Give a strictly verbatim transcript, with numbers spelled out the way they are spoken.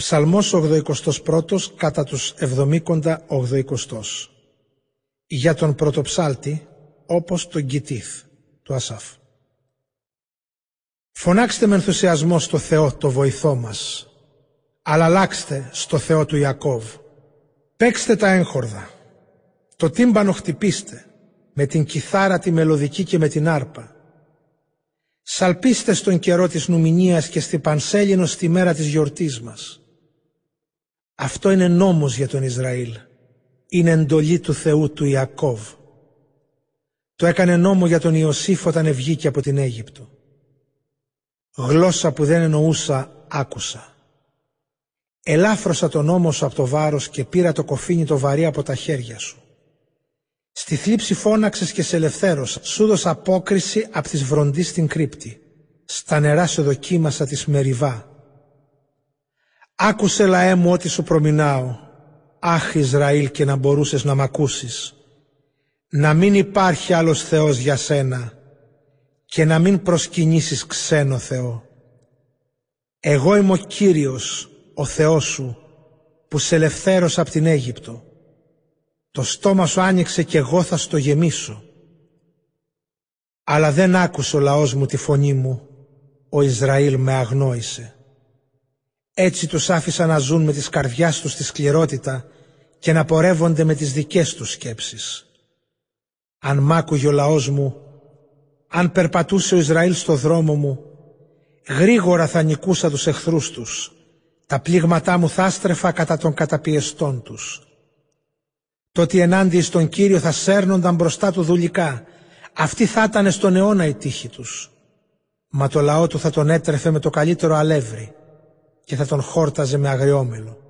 Ψαλμός ογδοηκοστός πρώτος κατά τους εβδομήκοντα ογδοηκοστός. Για τον πρωτοψάλτη, όπως τον Γκητήθ, του Ασάφ. Φωνάξτε με ενθουσιασμό στο Θεό το βοηθό μας, αλλά αλλάξτε στο Θεό του Ιακώβ. Παίξτε τα έγχορδα, το τύμπανο χτυπήστε, με την κιθάρα τη μελωδική και με την άρπα. Σαλπίστε στον καιρό της Νουμηνίας και στη Πανσέλινο στη μέρα της γιορτής μας. Αυτό είναι νόμος για τον Ισραήλ, είναι εντολή του Θεού του Ιακώβ. Το έκανε νόμο για τον Ιωσήφ όταν βγήκε από την Αίγυπτο. Γλώσσα που δεν εννοούσα άκουσα. Ελάφρωσα τον ώμο σου από το βάρος και πήρα το κοφίνι το βαρύ από τα χέρια σου. Στη θλίψη φώναξες και σε ελευθέρωσα, σου δώσα απόκριση απ' τις βροντείς στην κρύπτη. Στα νερά σε δοκίμασα της Μεριβά. Άκουσε, λαέ μου, ό,τι σου προμηνάω. Αχ, Ισραήλ, και να μπορούσες να μ' ακούσεις. Να μην υπάρχει άλλος Θεός για σένα και να μην προσκυνήσεις ξένο Θεό. Εγώ είμαι ο Κύριος, ο Θεός σου, που σε ελευθέρωσα από την Αίγυπτο. Το στόμα σου άνοιξε και εγώ θα στο γεμίσω. Αλλά δεν άκουσε ο λαός μου τη φωνή μου, ο Ισραήλ με αγνόησε. Έτσι τους άφησα να ζουν με τις καρδιάς τους τη σκληρότητα και να πορεύονται με τις δικές τους σκέψεις. Αν μ' άκουγε ο λαός μου, αν περπατούσε ο Ισραήλ στο δρόμο μου, γρήγορα θα νικούσα τους εχθρούς τους, τα πλήγματά μου θα άστρεφα κατά των καταπιεστών τους. Τότε ενάντια στον Κύριο θα σέρνονταν μπροστά του δουλικά, αυτοί θα ήταν στον αιώνα η τύχη τους. Μα το λαό του θα τον έτρεφε με το καλύτερο αλεύρι και θα τον χόρταζε με αγριόμελο.